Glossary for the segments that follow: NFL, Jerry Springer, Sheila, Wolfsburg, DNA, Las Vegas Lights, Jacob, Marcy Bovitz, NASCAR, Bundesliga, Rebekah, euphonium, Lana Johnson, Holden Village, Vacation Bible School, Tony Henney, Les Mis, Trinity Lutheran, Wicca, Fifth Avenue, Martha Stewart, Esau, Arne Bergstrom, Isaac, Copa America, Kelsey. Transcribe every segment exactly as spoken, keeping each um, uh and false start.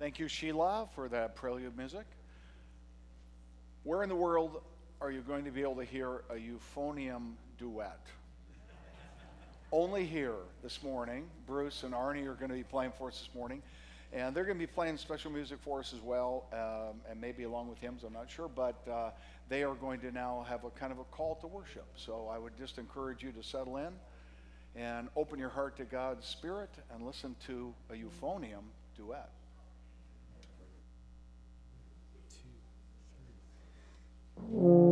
Thank you, Sheila, for that prelude music. Where in the world are you going to be able to hear a euphonium duet? Only here this morning. Bruce and Arne are going to be playing for us this morning. And they're going to be playing special music for us as well, um, and maybe along with hymns, I'm not sure. But uh, they are going to now have a kind of a call to worship. So I would just encourage you to settle in and open your heart to God's Spirit and listen to a euphonium duet. Two, three.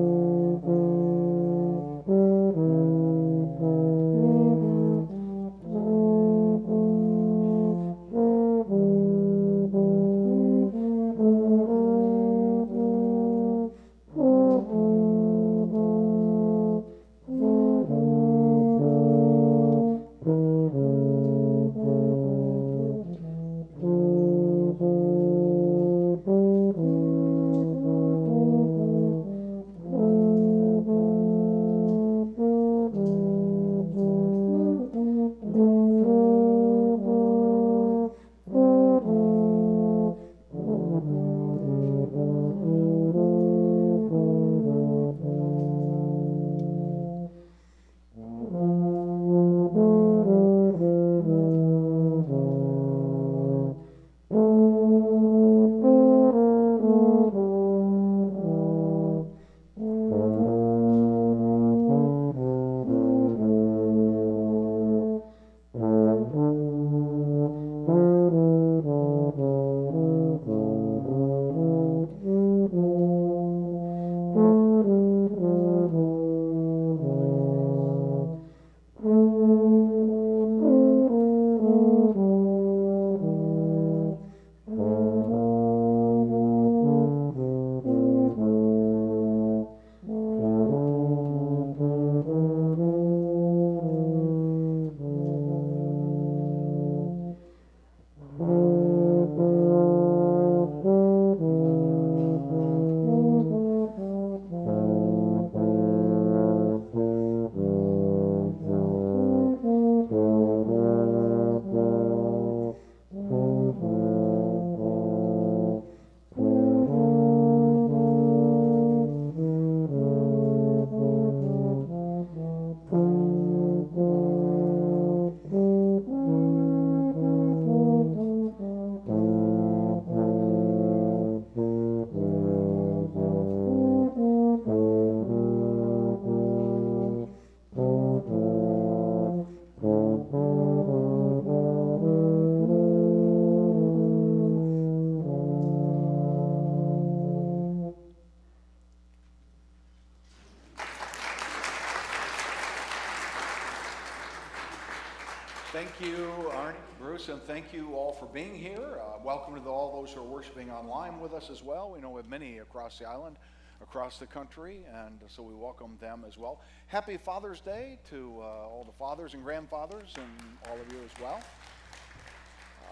Thank you, Arne, Bruce, and thank you all for being here. Uh, welcome to the, all those who are worshiping online with us as well. We know we have many across the island, across the country, and so we welcome them as well. Happy Father's Day to uh, all the fathers and grandfathers and all of you as well.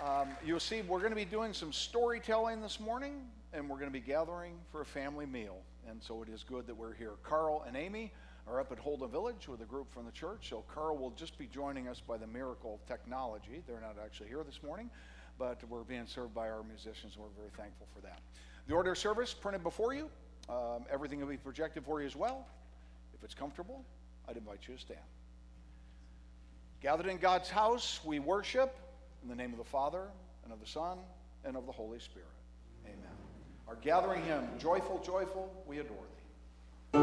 Um, you'll see we're going to be doing some storytelling this morning, and we're going to be gathering for a family meal, and so it is good that we're here. Carl and Amy are up at Holden Village with a group from the church. So Carl will just be joining us by the miracle of technology. They're not actually here this morning, but we're being served by our musicians. We're very thankful for that. The order of service printed before you. Um, everything will be projected for you as well. If it's comfortable, I'd invite you to stand. Gathered in God's house, we worship in the name of the Father, and of the Son, and of the Holy Spirit. Amen. Our gathering hymn, Joyful, Joyful, We Adore Thee.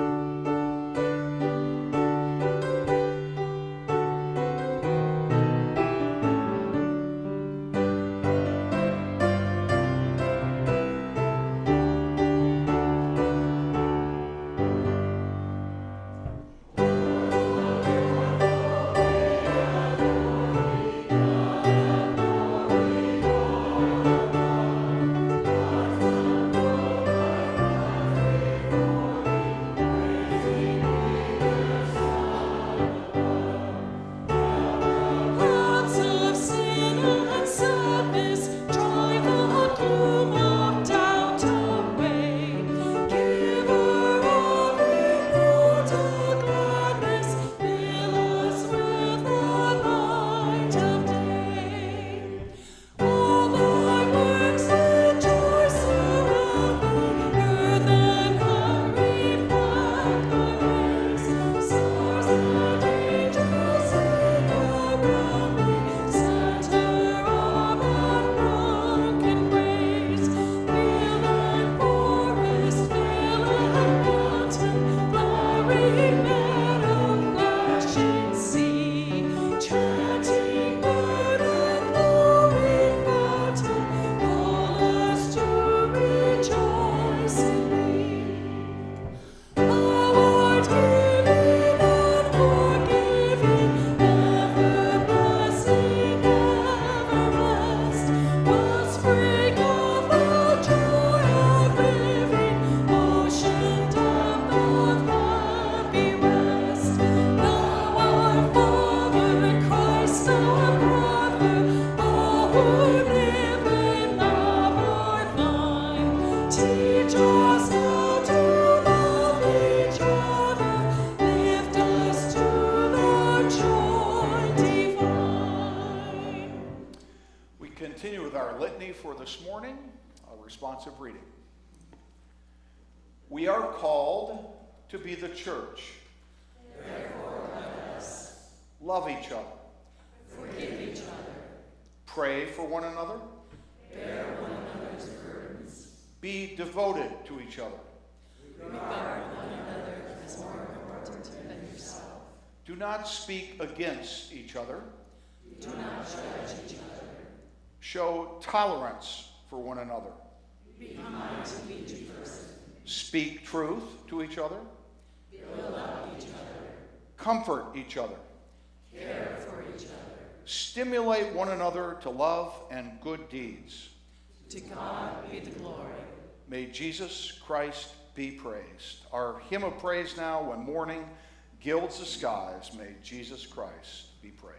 continue with our litany for this morning, a responsive reading. We are called to be the church. Therefore, let us love each other, forgive each other, pray for one another, bear one another's burdens, be devoted to each other, regard one another as more important than yourself, do not speak against each other, do not judge each other, show tolerance for one another, be kind to each person, speak truth to each other, build up each other, comfort each other, care for each other, stimulate one another to love and good deeds. To God be the glory. May Jesus Christ be praised. Our hymn of praise now, when morning gilds the skies, may Jesus Christ be praised.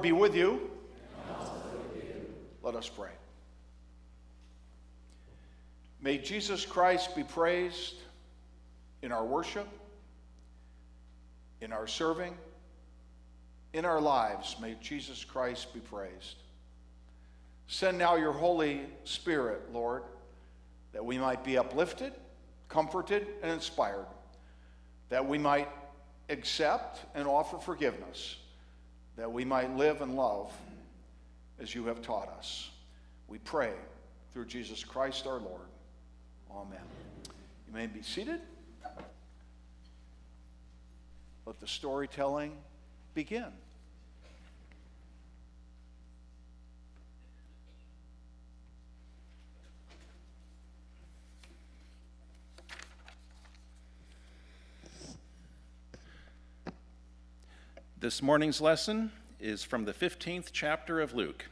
Be with you. And also with you. Let us pray. May Jesus Christ be praised in our worship, in our serving, in our lives. May Jesus Christ be praised. Send now your Holy Spirit, Lord, that we might be uplifted, comforted, and inspired, that we might accept and offer forgiveness, that we might live and love as you have taught us. We pray through Jesus Christ our Lord. Amen. You may be seated. Let the storytelling begin. This morning's lesson is from the fifteenth chapter of Luke.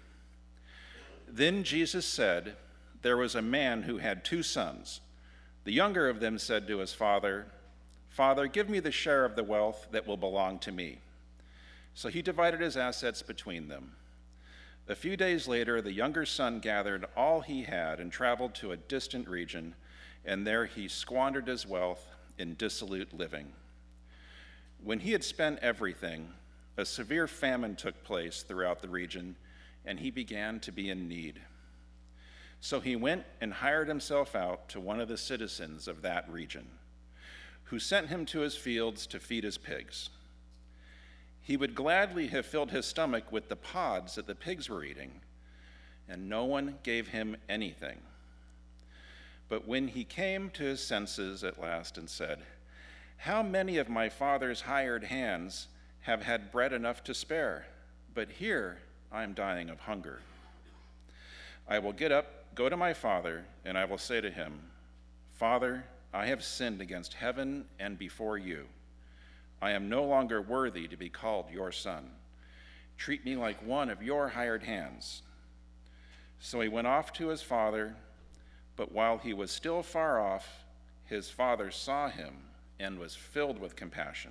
Then Jesus said, "There was a man who had two sons. The younger of them said to his father, 'Father, give me the share of the wealth that will belong to me.' So he divided his assets between them. A few days later, the younger son gathered all he had and traveled to a distant region, and there he squandered his wealth in dissolute living. When he had spent everything, a severe famine took place throughout the region, and he began to be in need. So he went and hired himself out to one of the citizens of that region, who sent him to his fields to feed his pigs. He would gladly have filled his stomach with the pods that the pigs were eating, and no one gave him anything. But when he came to his senses at last and said, 'How many of my father's hired hands have had bread enough to spare? But here I am dying of hunger. I will get up, go to my father, and I will say to him, "Father, I have sinned against heaven and before you. I am no longer worthy to be called your son. Treat me like one of your hired hands." So he went off to his father, But while he was still far off, his father saw him and was filled with compassion.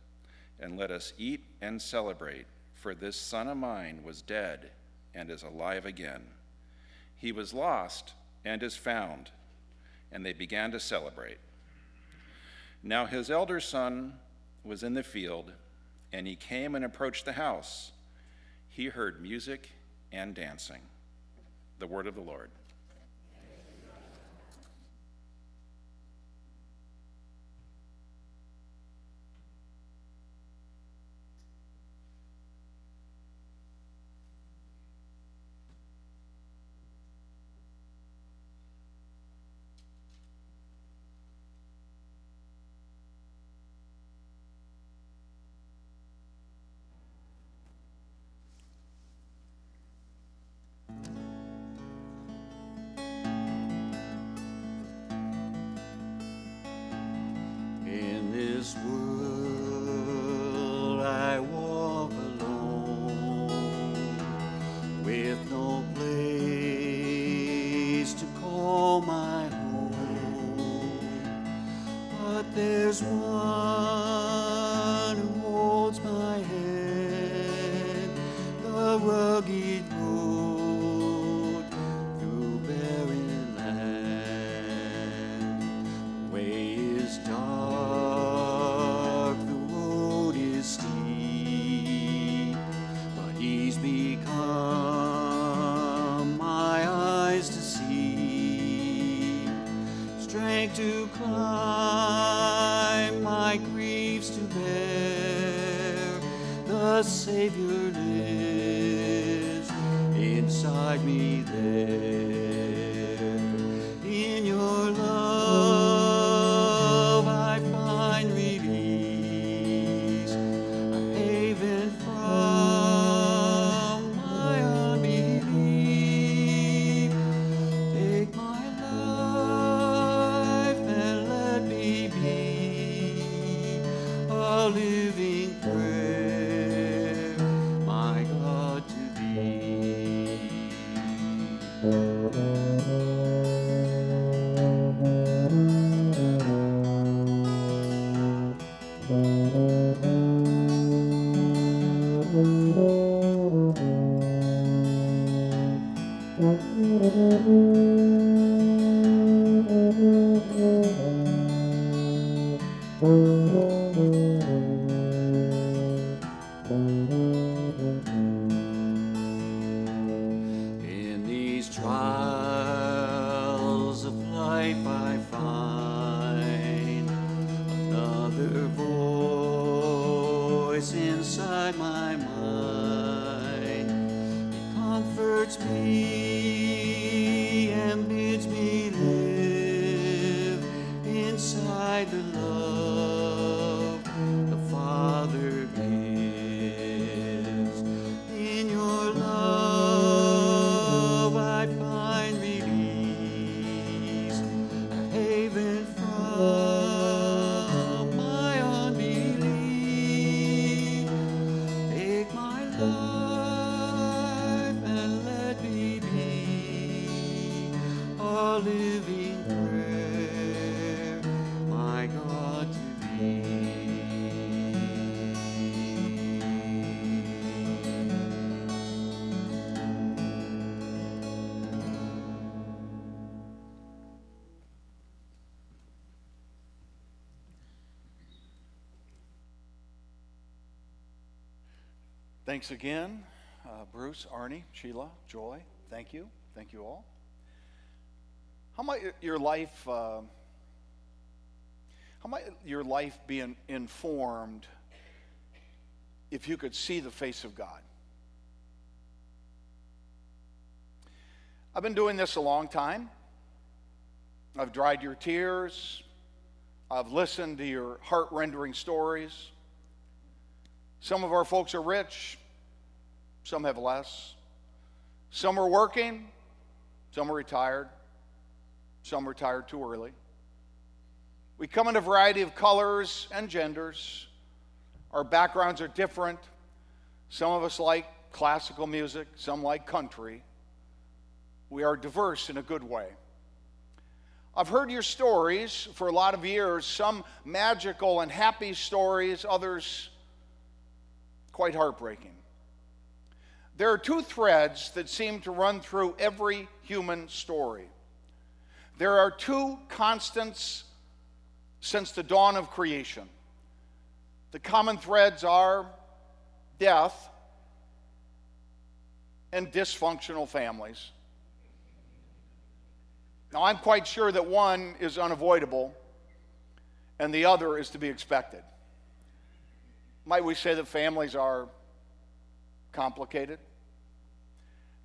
And let us eat and celebrate, for this son of mine was dead and is alive again. He was lost and is found. And they began to celebrate. Now his elder son was in the field, and he came and approached the house. He heard music and dancing. The word of the Lord. Thanks again, uh, Bruce, Arnie, Sheila, Joy. Thank you. Thank you all. How might your life, uh, how might your life be in, informed if you could see the face of God? I've been doing this a long time. I've dried your tears. I've listened to your heart-rending stories. Some of our folks are rich. Some have less. Some are working. Some are retired. Some retired too early. We come in a variety of colors and genders. Our backgrounds are different. Some of us like classical music. Some like country. We are diverse in a good way. I've heard your stories for a lot of years, some magical and happy stories, others quite heartbreaking. There are two threads that seem to run through every human story. There are two constants since the dawn of creation. The common threads are death and dysfunctional families. Now, I'm quite sure that one is unavoidable and the other is to be expected. Might we say that families are complicated?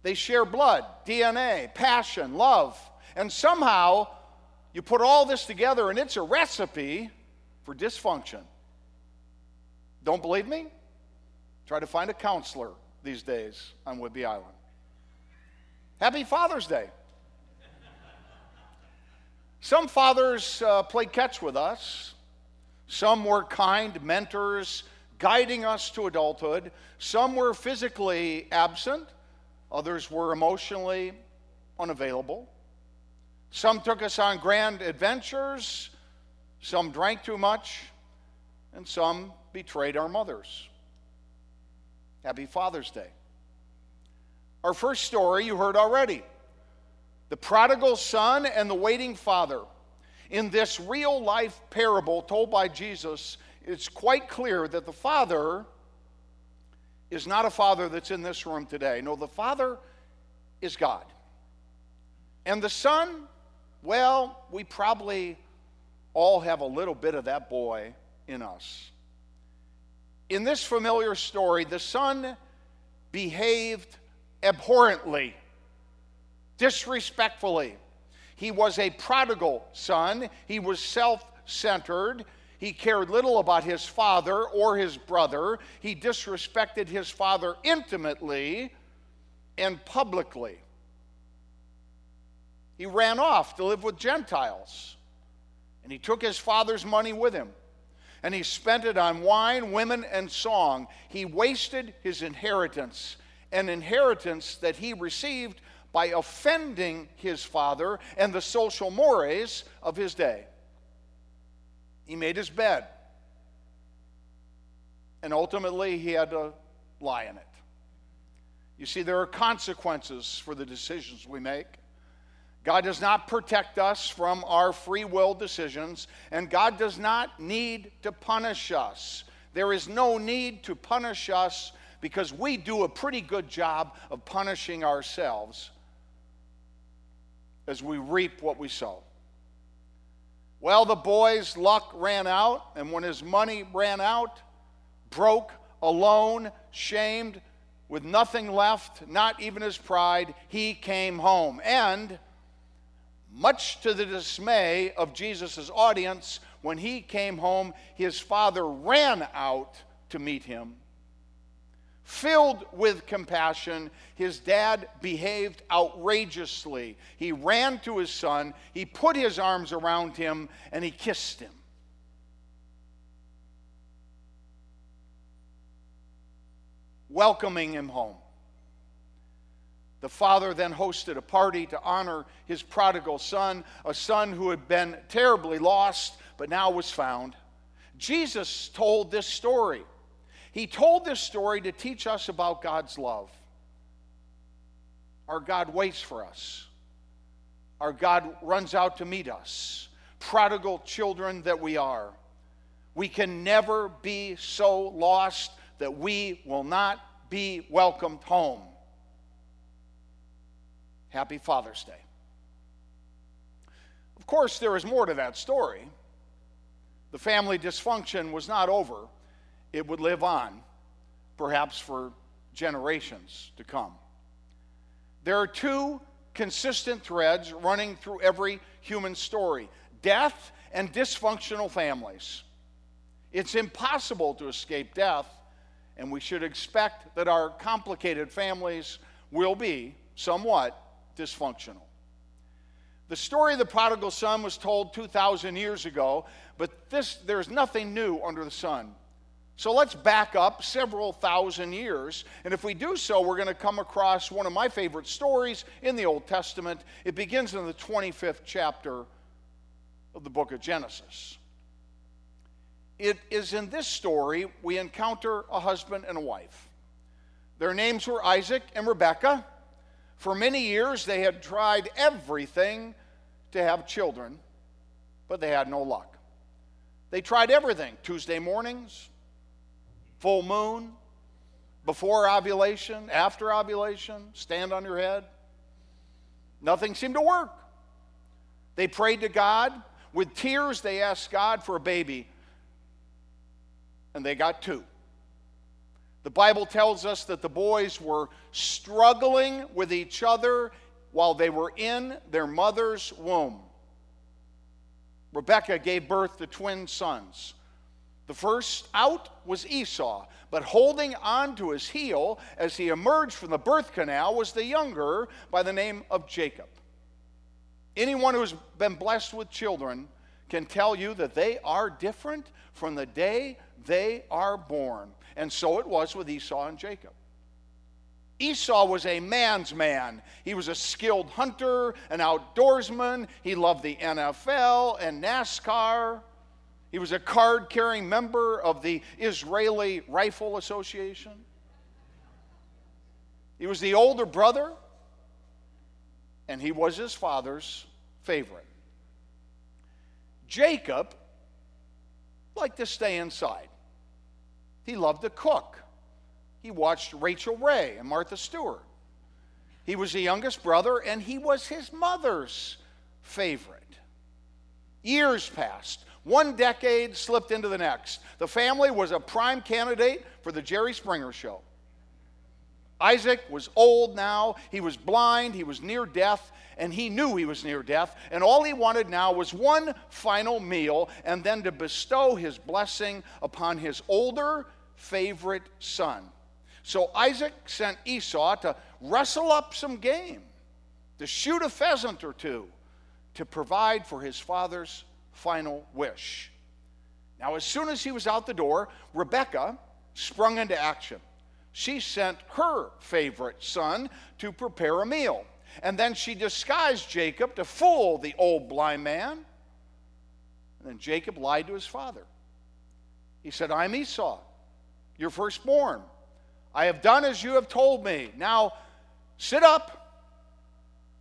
They share blood, D N A, passion, love, and somehow you put all this together and it's a recipe for dysfunction. Don't believe me? Try to find a counselor these days on Whidbey Island. Happy Father's Day. Some fathers uh, played catch with us. Some were kind mentors, guiding us to adulthood. Some were physically absent. Others were emotionally unavailable. Some took us on grand adventures. Some drank too much. And some betrayed our mothers. Happy Father's Day. Our first story you heard already. The prodigal son and the waiting father. In this real-life parable told by Jesus, it's quite clear that the father is not a father that's in this room today. No, the father is God. And the son, well, we probably all have a little bit of that boy in us. In this familiar story, the son behaved abhorrently. Disrespectfully. He was a prodigal son. He was self-centered. He cared little about his father or his brother. He disrespected his father intimately and publicly. He ran off to live with Gentiles, and he took his father's money with him, and he spent it on wine, women, and song. He wasted his inheritance, an inheritance that he received by offending his father and the social mores of his day. He made his bed, and ultimately he had to lie in it. You see, there are consequences for the decisions we make. God does not protect us from our free will decisions, and God does not need to punish us. There is no need to punish us because we do a pretty good job of punishing ourselves as we reap what we sow. Well, the boy's luck ran out, and when his money ran out, broke, alone, shamed, with nothing left, not even his pride, he came home. And much to the dismay of Jesus' audience, when he came home, his father ran out to meet him. Filled with compassion, his dad behaved outrageously. He ran to his son, he put his arms around him, and he kissed him. Welcoming him home. The father then hosted a party to honor his prodigal son, a son who had been terribly lost, but now was found. Jesus told this story. He told this story to teach us about God's love. Our God waits for us. Our God runs out to meet us. Prodigal children that we are. We can never be so lost that we will not be welcomed home. Happy Father's Day. Of course, there is more to that story. The family dysfunction was not over. It would live on, perhaps for generations to come. There are two consistent threads running through every human story: death and dysfunctional families. It's impossible to escape death, and we should expect that our complicated families will be somewhat dysfunctional. The story of the prodigal son was told two thousand years ago, but this, there's nothing new under the sun. So let's back up several thousand years, and if we do so, we're going to come across one of my favorite stories in the Old Testament. It begins in the twenty-fifth chapter of the book of Genesis. It is in this story we encounter a husband and a wife. Their names were Isaac and Rebekah. For many years, they had tried everything to have children, but they had no luck. They tried everything: Tuesday mornings, full moon, before ovulation, after ovulation, stand on your head. Nothing seemed to work. They prayed to God. With tears, they asked God for a baby, and they got two. The Bible tells us that the boys were struggling with each other while they were in their mother's womb. Rebekah gave birth to twin sons. The first out was Esau, but holding on to his heel as he emerged from the birth canal was the younger, by the name of Jacob. Anyone who's been blessed with children can tell you that they are different from the day they are born. And so it was with Esau and Jacob. Esau was a man's man. He was a skilled hunter, an outdoorsman. He loved the N F L and NASCAR. He was a card-carrying member of the Israeli Rifle Association. He was the older brother, and he was his father's favorite. Jacob liked to stay inside. He loved to cook. He watched Rachel Ray and Martha Stewart. He was the youngest brother, and he was his mother's favorite. Years passed. One decade slipped into the next. The family was a prime candidate for the Jerry Springer show. Isaac was old now. He was blind. He was near death, and he knew he was near death, and all he wanted now was one final meal and then to bestow his blessing upon his older favorite son. So Isaac sent Esau to rustle up some game, to shoot a pheasant or two, to provide for his father's final wish. Now, as soon as he was out the door, Rebekah sprung into action. She sent her favorite son to prepare a meal, and then she disguised Jacob to fool the old blind man. And then Jacob lied to his father. He said, "I'm Esau, your firstborn. I have done as you have told me. Now sit up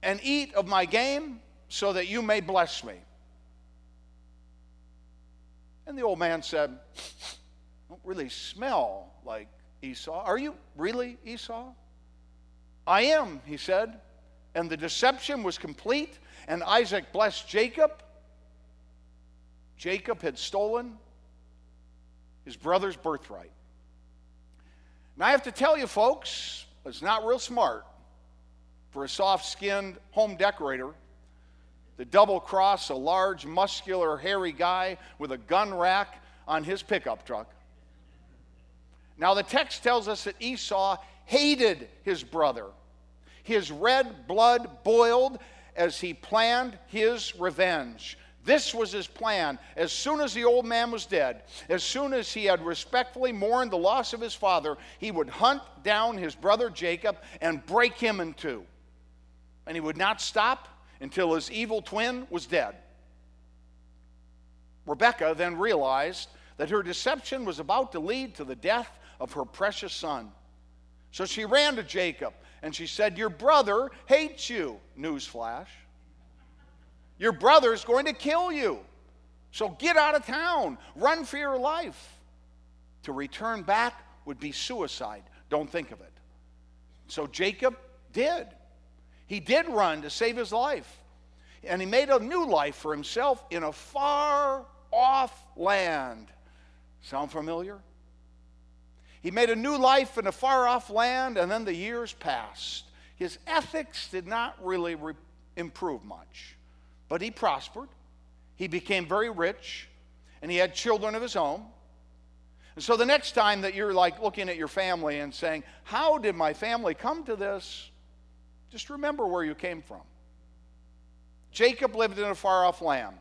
and eat of my game so that you may bless me." And the old man said, "I don't really smell like Esau. Are you really Esau?" "I am," he said. And the deception was complete, and Isaac blessed Jacob. Jacob had stolen his brother's birthright. Now, I have to tell you, folks, it's not real smart for a soft-skinned home decorator to double-cross a large, muscular, hairy guy with a gun rack on his pickup truck. Now, the text tells us that Esau hated his brother. His red blood boiled as he planned his revenge. This was his plan. As soon as the old man was dead, as soon as he had respectfully mourned the loss of his father, he would hunt down his brother Jacob and break him in two. And he would not stop until his evil twin was dead. Rebekah then realized that her deception was about to lead to the death of her precious son. So she ran to Jacob, and she said, "Your brother hates you." Newsflash. Your brother's going to kill you. So get out of town. Run for your life. To return back would be suicide. Don't think of it. So Jacob did. He did run to save his life. And he made a new life for himself in a far-off land. Sound familiar? He made a new life in a far-off land, and then the years passed. His ethics did not really re improve much, but he prospered. He became very rich, and he had children of his own. And so the next time that you're like looking at your family and saying, how did my family come to this? Just remember where you came from. Jacob lived in a far-off land,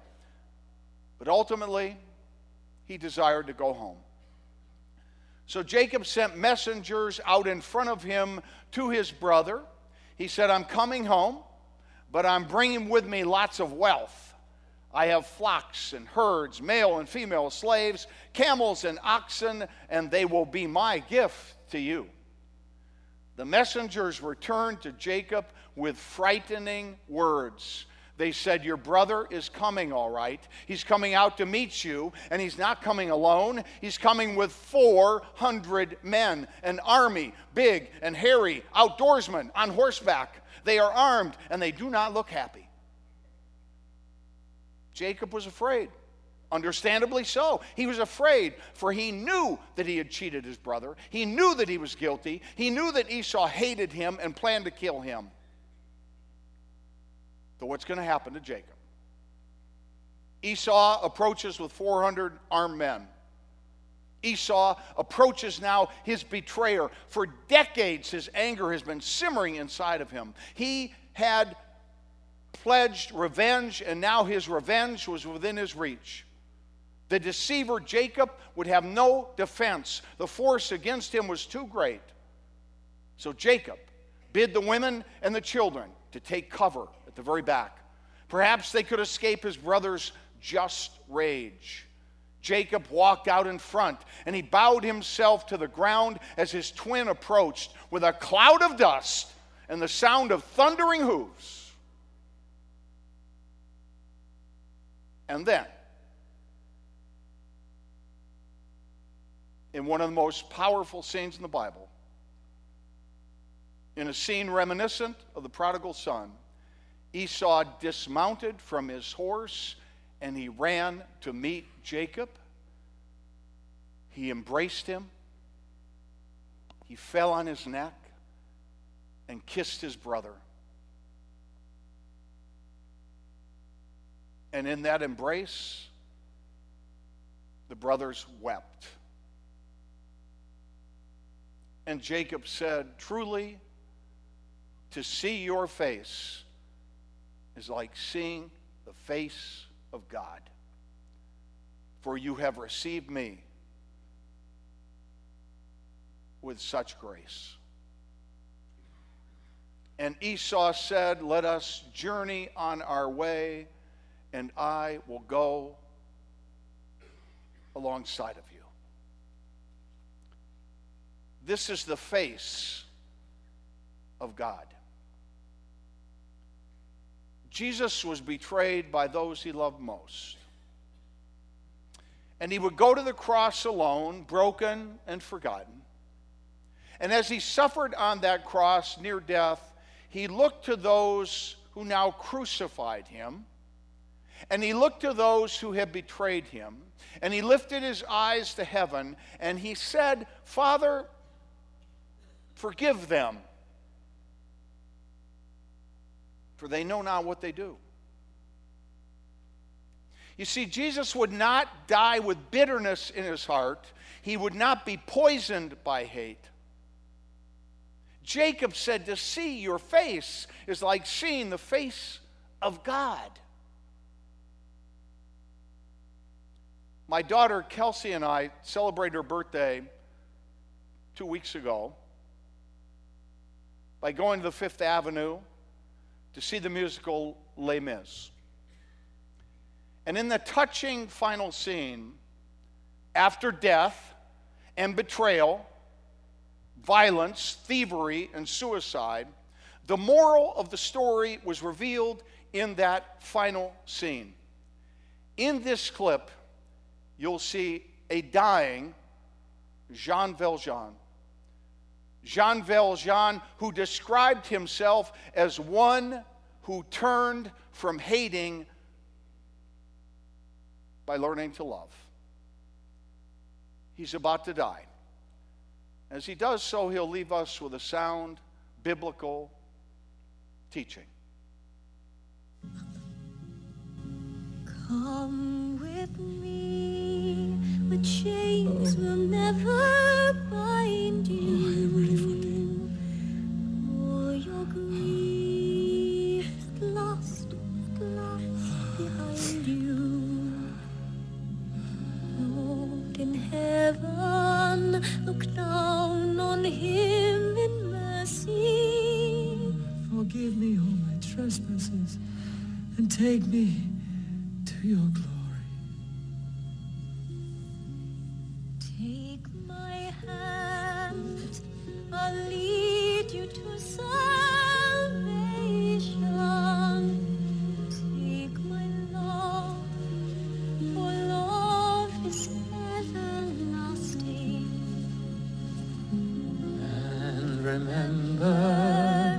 but ultimately he desired to go home. So Jacob sent messengers out in front of him to his brother. He said, I'm coming home, but I'm bringing with me lots of wealth. I have flocks and herds, male and female slaves, camels and oxen, and they will be my gift to you. The messengers returned to Jacob with frightening words. They said, your brother is coming, all right. He's coming out to meet you, and he's not coming alone. He's coming with four hundred men, an army, big and hairy, outdoorsmen on horseback. They are armed, and they do not look happy. Jacob was afraid, understandably so. He was afraid, for he knew that he had cheated his brother. He knew that he was guilty. He knew that Esau hated him and planned to kill him. So what's going to happen to Jacob? Esau approaches with four hundred armed men. Esau approaches now his betrayer. For decades, his anger has been simmering inside of him. He had pledged revenge, and now his revenge was within his reach. The deceiver Jacob would have no defense. The force against him was too great. So Jacob bid the women and the children to take cover at the very back. Perhaps they could escape his brother's just rage. Jacob walked out in front, and he bowed himself to the ground as his twin approached with a cloud of dust and the sound of thundering hooves. And then, in one of the most powerful scenes in the Bible, in a scene reminiscent of the prodigal son, Esau dismounted from his horse and he ran to meet Jacob. He embraced him. He fell on his neck and kissed his brother. And in that embrace, the brothers wept. And Jacob said, truly, to see your face is like seeing the face of God. For you have received me with such grace. And Esau said, let us journey on our way, and I will go alongside of you. This is the face of God. Jesus was betrayed by those he loved most. And he would go to the cross alone, broken and forgotten. And as he suffered on that cross near death, he looked to those who now crucified him. And he looked to those who had betrayed him, and he lifted his eyes to heaven, and he said, Father, forgive them, for they know not what they do. You see, Jesus would not die with bitterness in his heart. He would not be poisoned by hate. Jacob said, to see your face is like seeing the face of God. My daughter, Kelsey, and I celebrated her birthday two weeks ago by going to the Fifth Avenue to see the musical Les Mis. And in the touching final scene, after death and betrayal, violence, thievery, and suicide, the moral of the story was revealed in that final scene. In this clip, you'll see a dying Jean Valjean. Jean Valjean, who described himself as one who turned from hating by learning to love. He's about to die. As he does so, he'll leave us with a sound biblical teaching. Come with me, where chains will never bind you. Oh, I'm ready for you. For your grief lost glass behind you. Lord in heaven, look down on him in mercy. Forgive me all my trespasses and take me to your glory. Take my hand, I'll lead you to salvation. Take my love, for love is everlasting. And remember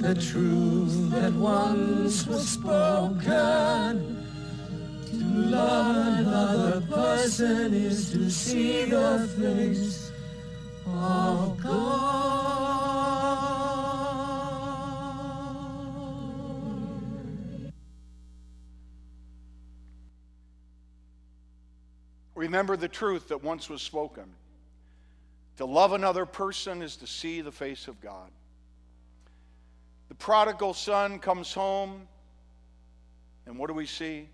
the truth that once was spoken. To love another person is to see the face of God. Remember the truth that once was spoken. To love another person is to see the face of God. The prodigal son comes home, and what do we see?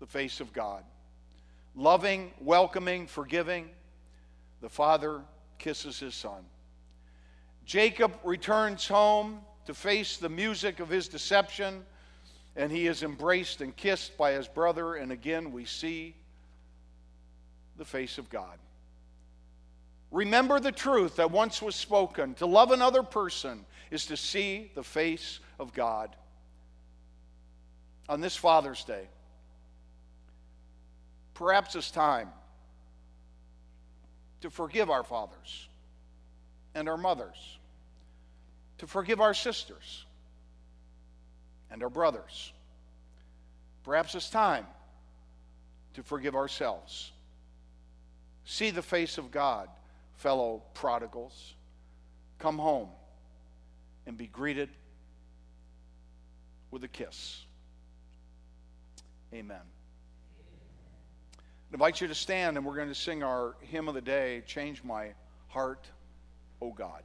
The face of God. Loving, welcoming, forgiving, the father kisses his son. Jacob returns home to face the music of his deception, and he is embraced and kissed by his brother, and again we see the face of God. Remember the truth that once was spoken. To love another person is to see the face of God. On this Father's Day, perhaps it's time to forgive our fathers and our mothers, to forgive our sisters and our brothers. Perhaps it's time to forgive ourselves. See the face of God, fellow prodigals. Come home and be greeted with a kiss. Amen. I invite you to stand, and we're going to sing our hymn of the day, Change My Heart, O God.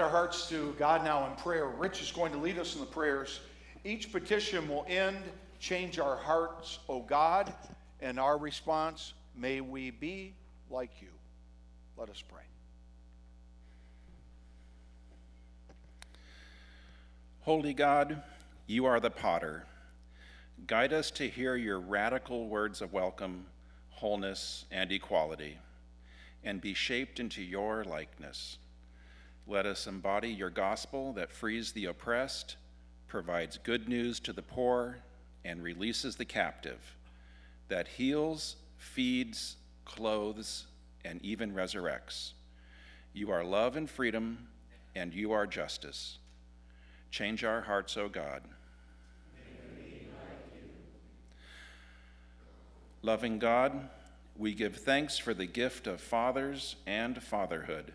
Our hearts to God now in prayer. Rich is going to lead us in the prayers. Each petition will end, change our hearts, O God, and our response, may we be like you. Let us pray. Holy God, you are the potter. Guide us to hear your radical words of welcome, wholeness, and equality, and be shaped into your likeness. Let us embody your gospel that frees the oppressed, provides good news to the poor, and releases the captive, that heals, feeds, clothes, and even resurrects. You are love and freedom, and you are justice. Change our hearts, O God. May we be like you. Loving God, we give thanks for the gift of fathers and fatherhood.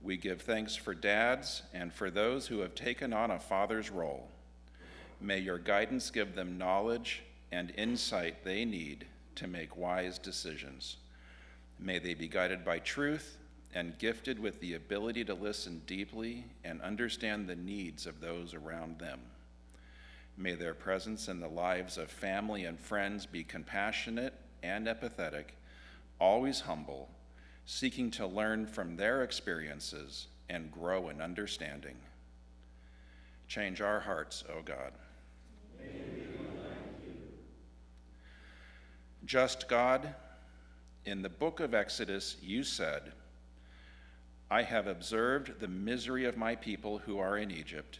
We give thanks for dads and for those who have taken on a father's role. May your guidance give them knowledge and insight they need to make wise decisions. May they be guided by truth and gifted with the ability to listen deeply and understand the needs of those around them. May their presence in the lives of family and friends be compassionate and empathetic, always humble, seeking to learn from their experiences and grow in understanding. Change our hearts, O God. May we be like you. Just God, in the book of Exodus, you said, I have observed the misery of my people who are in Egypt.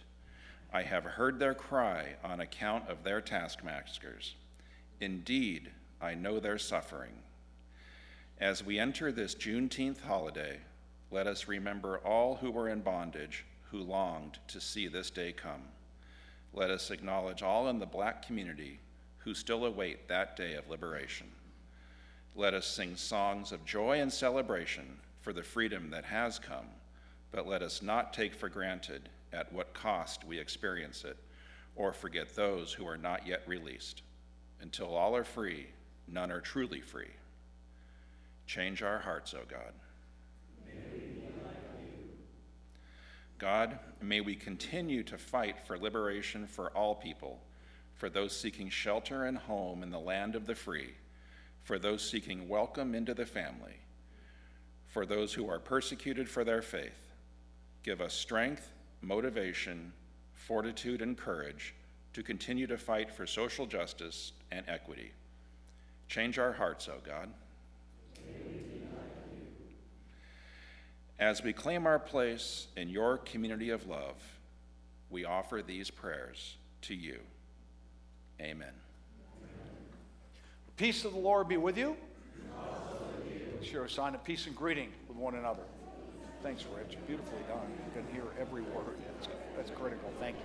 I have heard their cry on account of their taskmasters. Indeed, I know their suffering. As we enter this Juneteenth holiday, let us remember all who were in bondage, who longed to see this day come. Let us acknowledge all in the Black community who still await that day of liberation. Let us sing songs of joy and celebration for the freedom that has come, but let us not take for granted at what cost we experience it, or forget those who are not yet released. Until all are free, none are truly free. Change our hearts, O God. May we be like you. God, may we continue to fight for liberation for all people, for those seeking shelter and home in the land of the free, for those seeking welcome into the family, for those who are persecuted for their faith. Give us strength, motivation, fortitude, and courage to continue to fight for social justice and equity. Change our hearts, O God. May we be like you. As we claim our place in your community of love, we offer these prayers to you. Amen. The peace of the Lord be with you. Share a sign of peace and greeting with one another. Thanks, Rich. Beautifully done. You can hear every word. That's, that's critical. Thank you.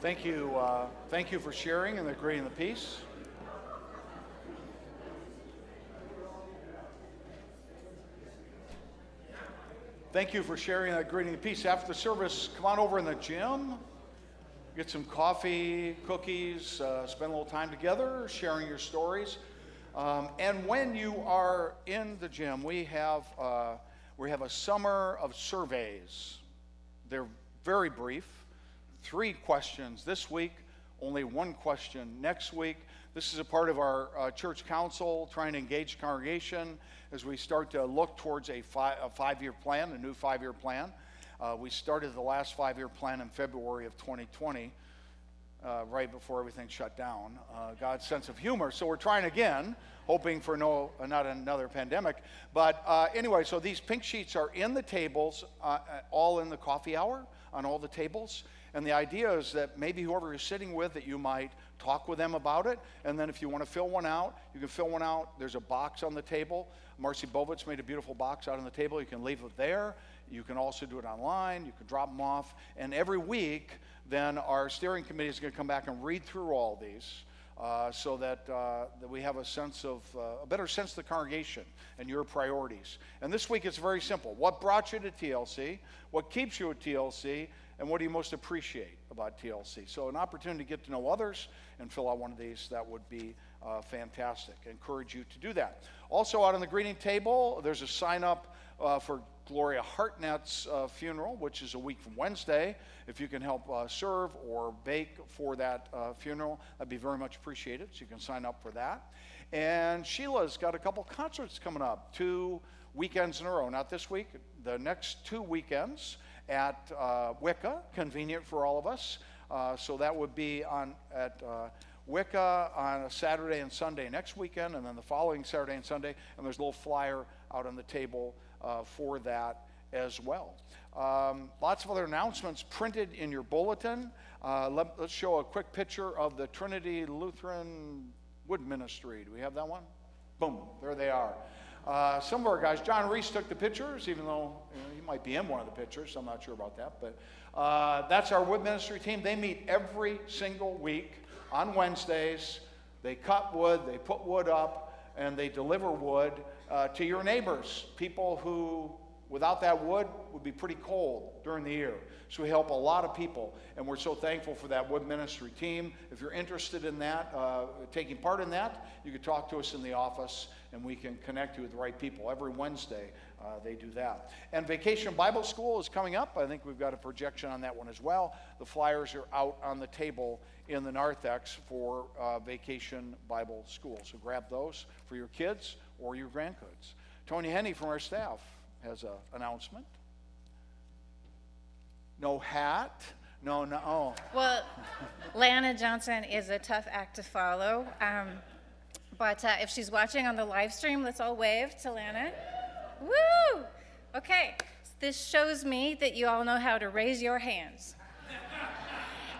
Thank you, uh, thank you for sharing and agreeing the peace. Thank you for sharing and agreeing the peace. After the service, come on over in the gym, get some coffee, cookies, uh, spend a little time together, sharing your stories. Um, and when you are in the gym, we have uh, we have a summer of surveys. They're very brief. Three questions this week, only one question next week. This is a part of our uh, church council trying to engage the congregation as we start to look towards a, fi a five-year plan, a new five-year plan. Uh, we started the last five-year plan in February of twenty twenty, uh, right before everything shut down. Uh, God's sense of humor. So we're trying again, hoping for no, uh, not another pandemic. But uh, anyway, so these pink sheets are in the tables, uh, all in the coffee hour on all the tables. And the idea is that maybe whoever you're sitting with, that you might talk with them about it. And then if you want to fill one out, you can fill one out. There's a box on the table. Marcy Bovitz made a beautiful box out on the table. You can leave it there. You can also do it online. You can drop them off. And every week, then our steering committee is going to come back and read through all these uh, so that, uh, that we have a sense of, uh, a better sense of the congregation and your priorities. And this week it's very simple. What brought you to T L C? What keeps you at T L C? And what do you most appreciate about T L C? So an opportunity to get to know others and fill out one of these, that would be uh, fantastic. I encourage you to do that. Also out on the greeting table, there's a sign up uh, for Gloria Hartnett's uh, funeral, which is a week from Wednesday. If you can help uh, serve or bake for that uh, funeral, that'd be very much appreciated. So you can sign up for that. And Sheila's got a couple concerts coming up, two weekends in a row. Not this week, the next two weekends. At uh, Wicca, convenient for all of us. Uh, so that would be on at uh, Wicca on a Saturday and Sunday next weekend, and then the following Saturday and Sunday. And there's a little flyer out on the table uh, for that as well. Um, lots of other announcements printed in your bulletin. Uh, let, let's show a quick picture of the Trinity Lutheran Wood Ministry. Do we have that one? Boom, there they are. Uh, some of our guys, John Reese took the pictures, even though you know, he might be in one of the pictures, so I'm not sure about that. But uh, that's our wood ministry team. They meet every single week on Wednesdays. They cut wood, they put wood up, and they deliver wood uh, to your neighbors, people who, without that wood, would be pretty cold during the year. So we help a lot of people, and we're so thankful for that wood ministry team. If you're interested in that, uh, taking part in that, you can talk to us in the office, and we can connect you with the right people. Every Wednesday, uh, they do that. And Vacation Bible School is coming up. I think we've got a projection on that one as well. The flyers are out on the table in the narthex for uh, Vacation Bible School. So grab those for your kids or your grandkids. Tony Henney from our staff has an announcement. No hat. No, no. Oh. Well, Lana Johnson is a tough act to follow. Um, but uh, if she's watching on the live stream, let's all wave to Lana. Woo! Okay, so this shows me that you all know how to raise your hands.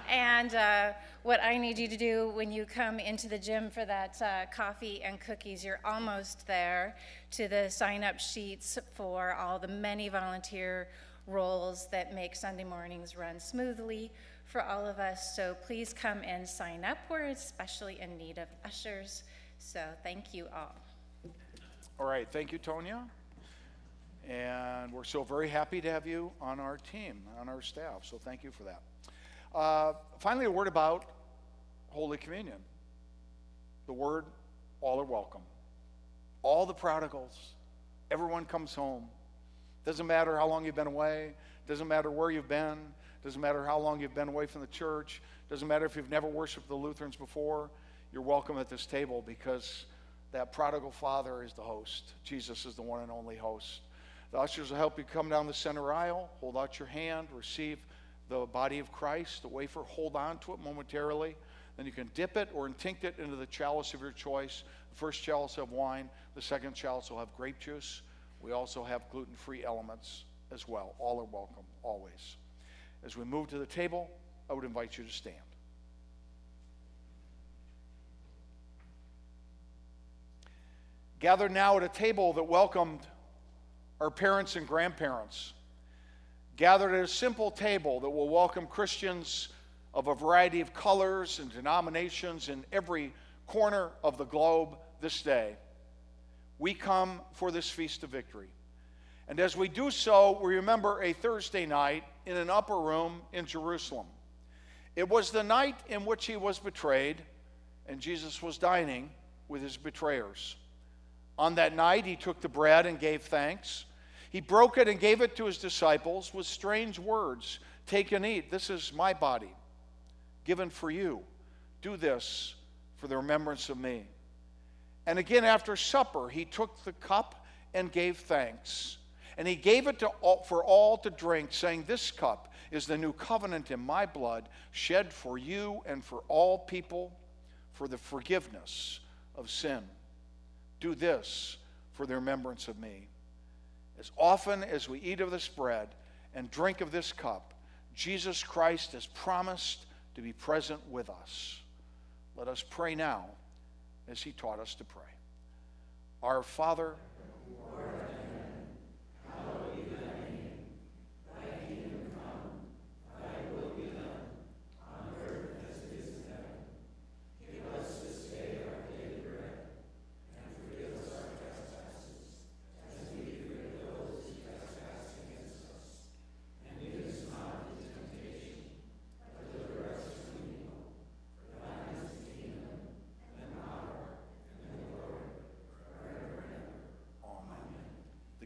And uh, what I need you to do when you come into the gym for that uh, coffee and cookies, you're almost there to the sign-up sheets for all the many volunteer roles that make Sunday mornings run smoothly for all of us. So please come and sign up. We're especially in need of ushers. So thank you all. All right, thank you, Tonya. And we're so very happy to have you on our team, on our staff. So thank you for that. Uh, finally, a word about Holy Communion. The word, all are welcome. All the prodigals, everyone comes home. Doesn't matter how long you've been away. Doesn't matter where you've been. Doesn't matter how long you've been away from the church. Doesn't matter if you've never worshiped the Lutherans before. You're welcome at this table because that prodigal father is the host. Jesus is the one and only host. The ushers will help you come down the center aisle, hold out your hand, receive the body of Christ, the wafer, hold on to it momentarily. Then you can dip it or intinct it into the chalice of your choice. The first chalice will have wine. The second chalice will have grape juice. We also have gluten-free elements as well. All are welcome, always. As we move to the table, I would invite you to stand. Gathered now at a table that welcomed our parents and grandparents. Gathered at a simple table that will welcome Christians of a variety of colors and denominations in every corner of the globe this day. We come for this feast of victory. And as we do so, we remember a Thursday night in an upper room in Jerusalem. It was the night in which he was betrayed, and Jesus was dining with his betrayers. On that night, he took the bread and gave thanks. He broke it and gave it to his disciples with strange words. Take and eat. This is my body, given for you. Do this for the remembrance of me. And again, after supper, he took the cup and gave thanks. And he gave it to all, for all to drink, saying, this cup is the new covenant in my blood, shed for you and for all people for the forgiveness of sin. Do this for the remembrance of me. As often as we eat of this bread and drink of this cup, Jesus Christ has promised to be present with us. Let us pray now, as he taught us to pray. Our Father, who art in heaven, hallowed be thy name. Thy kingdom come, thy will be done, on earth as it is in heaven. Give us this day our daily bread, and forgive us our trespasses, as we forgive those who trespass against us. And lead us not into temptation, but deliver us from evil. For thine is the kingdom, the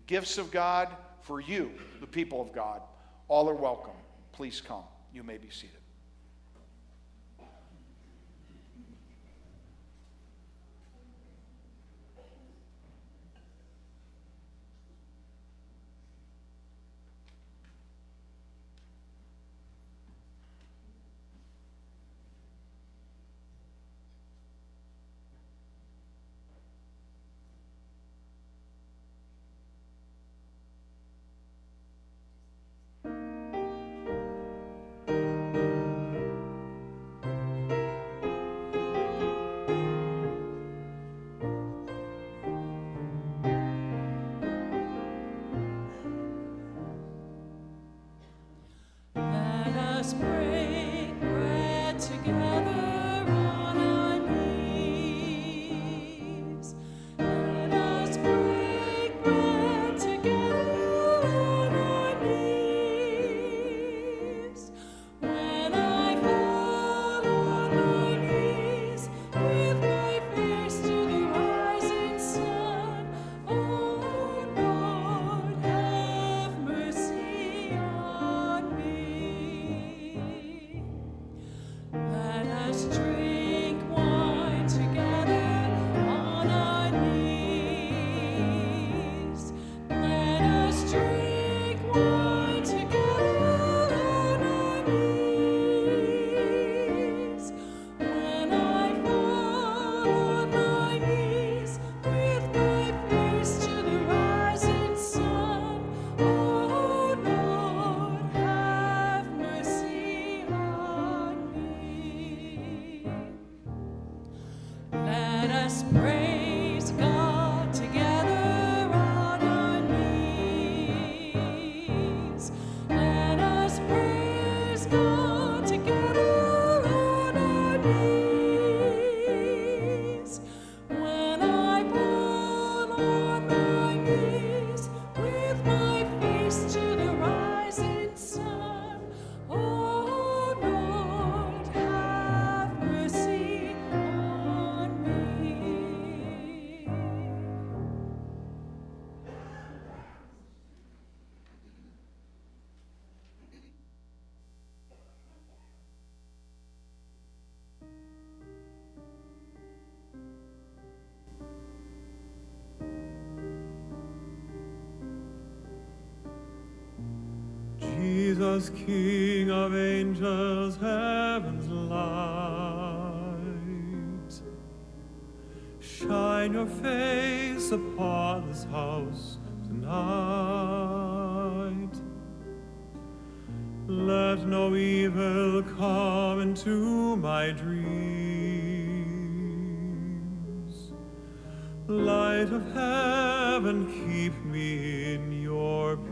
gifts of God for you, the people of God. All are welcome. Please come. You may be seated. Thank you. Jesus, King of angels, heaven's light, shine your face upon this house tonight. Let no evil come into my dreams. Light of heaven, keep me in your peace.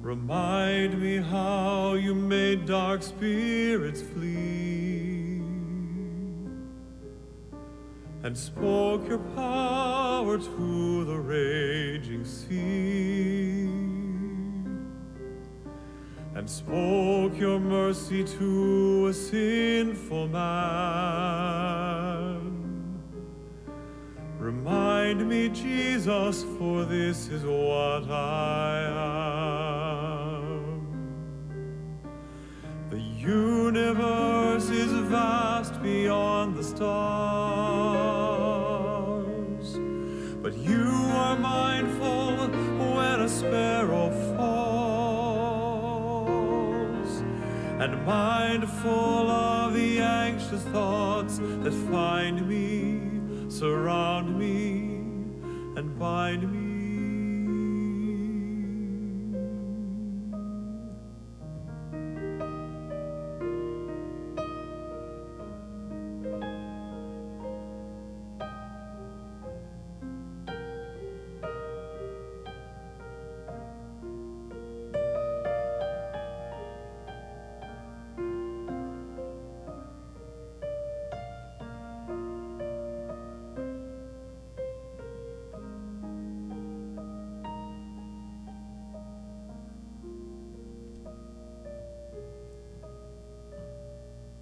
Remind me how you made dark spirits flee, and spoke your power to the raging sea, and spoke your mercy to a sinful man. Remind me, Jesus, for this is what I am. The universe is vast beyond the stars, but you are mindful when a sparrow falls, and mindful of the anxious thoughts that find me, surround me, and bind me.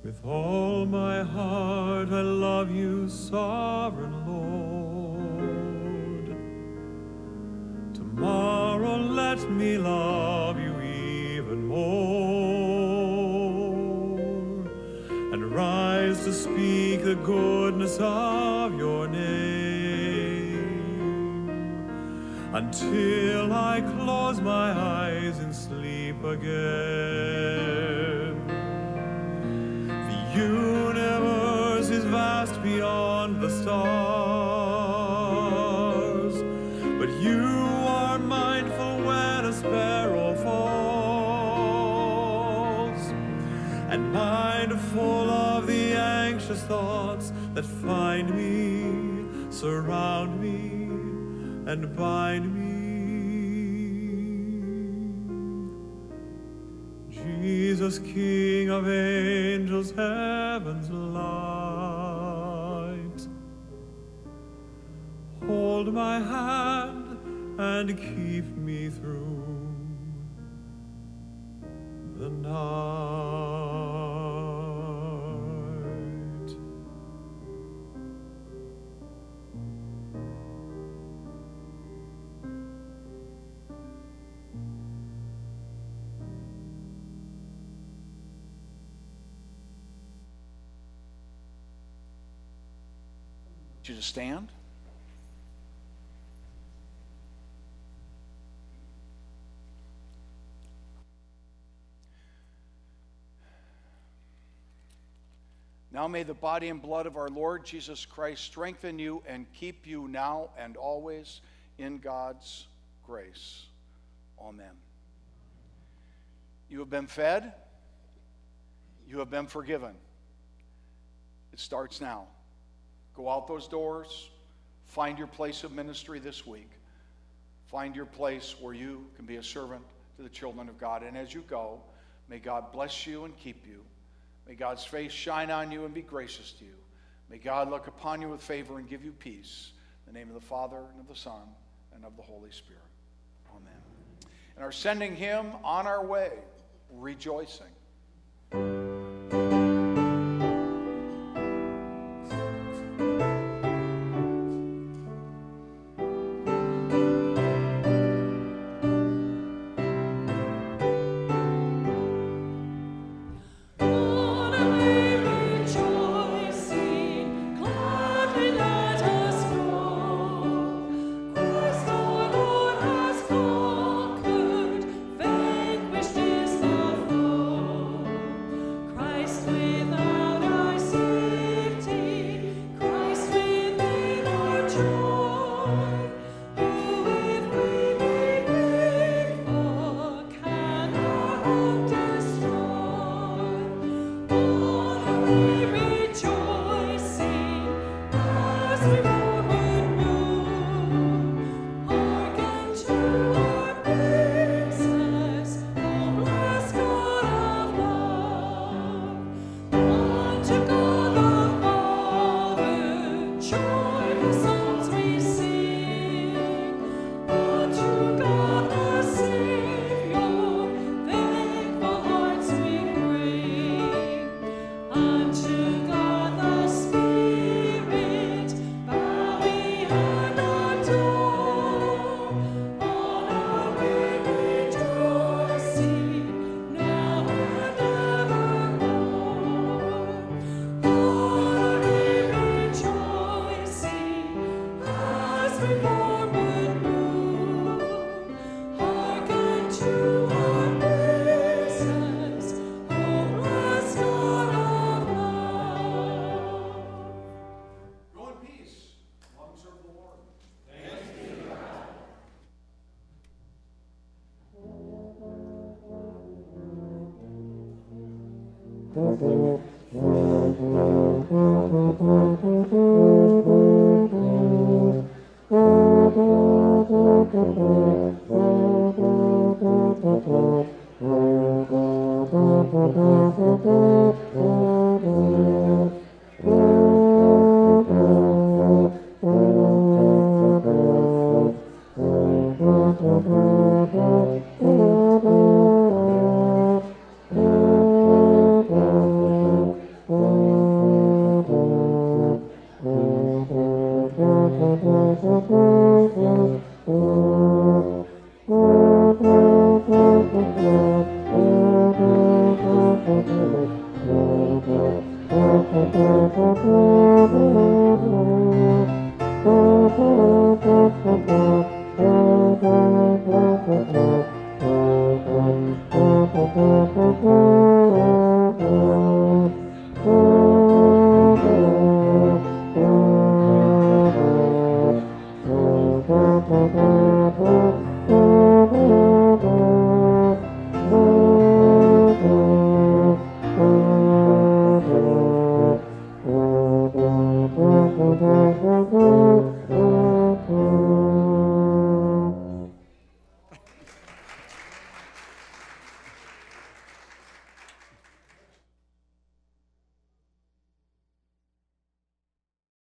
With all my heart I love you, sovereign Lord. Tomorrow let me love you even more, and rise to speak the goodness of your name, until I close my eyes and sleep again. The universe is vast beyond the stars, but you are mindful when a sparrow falls, and mindful of the anxious thoughts that find me, surround me, and bind me. Jesus, King of angels, heaven's light, hold my hand and keep me through the night. You to stand. Now may the body and blood of our Lord Jesus Christ strengthen you and keep you now and always in God's grace. Amen. You have been fed. You have been forgiven. It starts now. Go out those doors, find your place of ministry this week. Find your place where you can be a servant to the children of God. And as you go, may God bless you and keep you. May God's face shine on you and be gracious to you. May God look upon you with favor and give you peace. In the name of the Father, and of the Son, and of the Holy Spirit. Amen. And our sending hymn, On Our Way, Rejoicing. Oh Oh,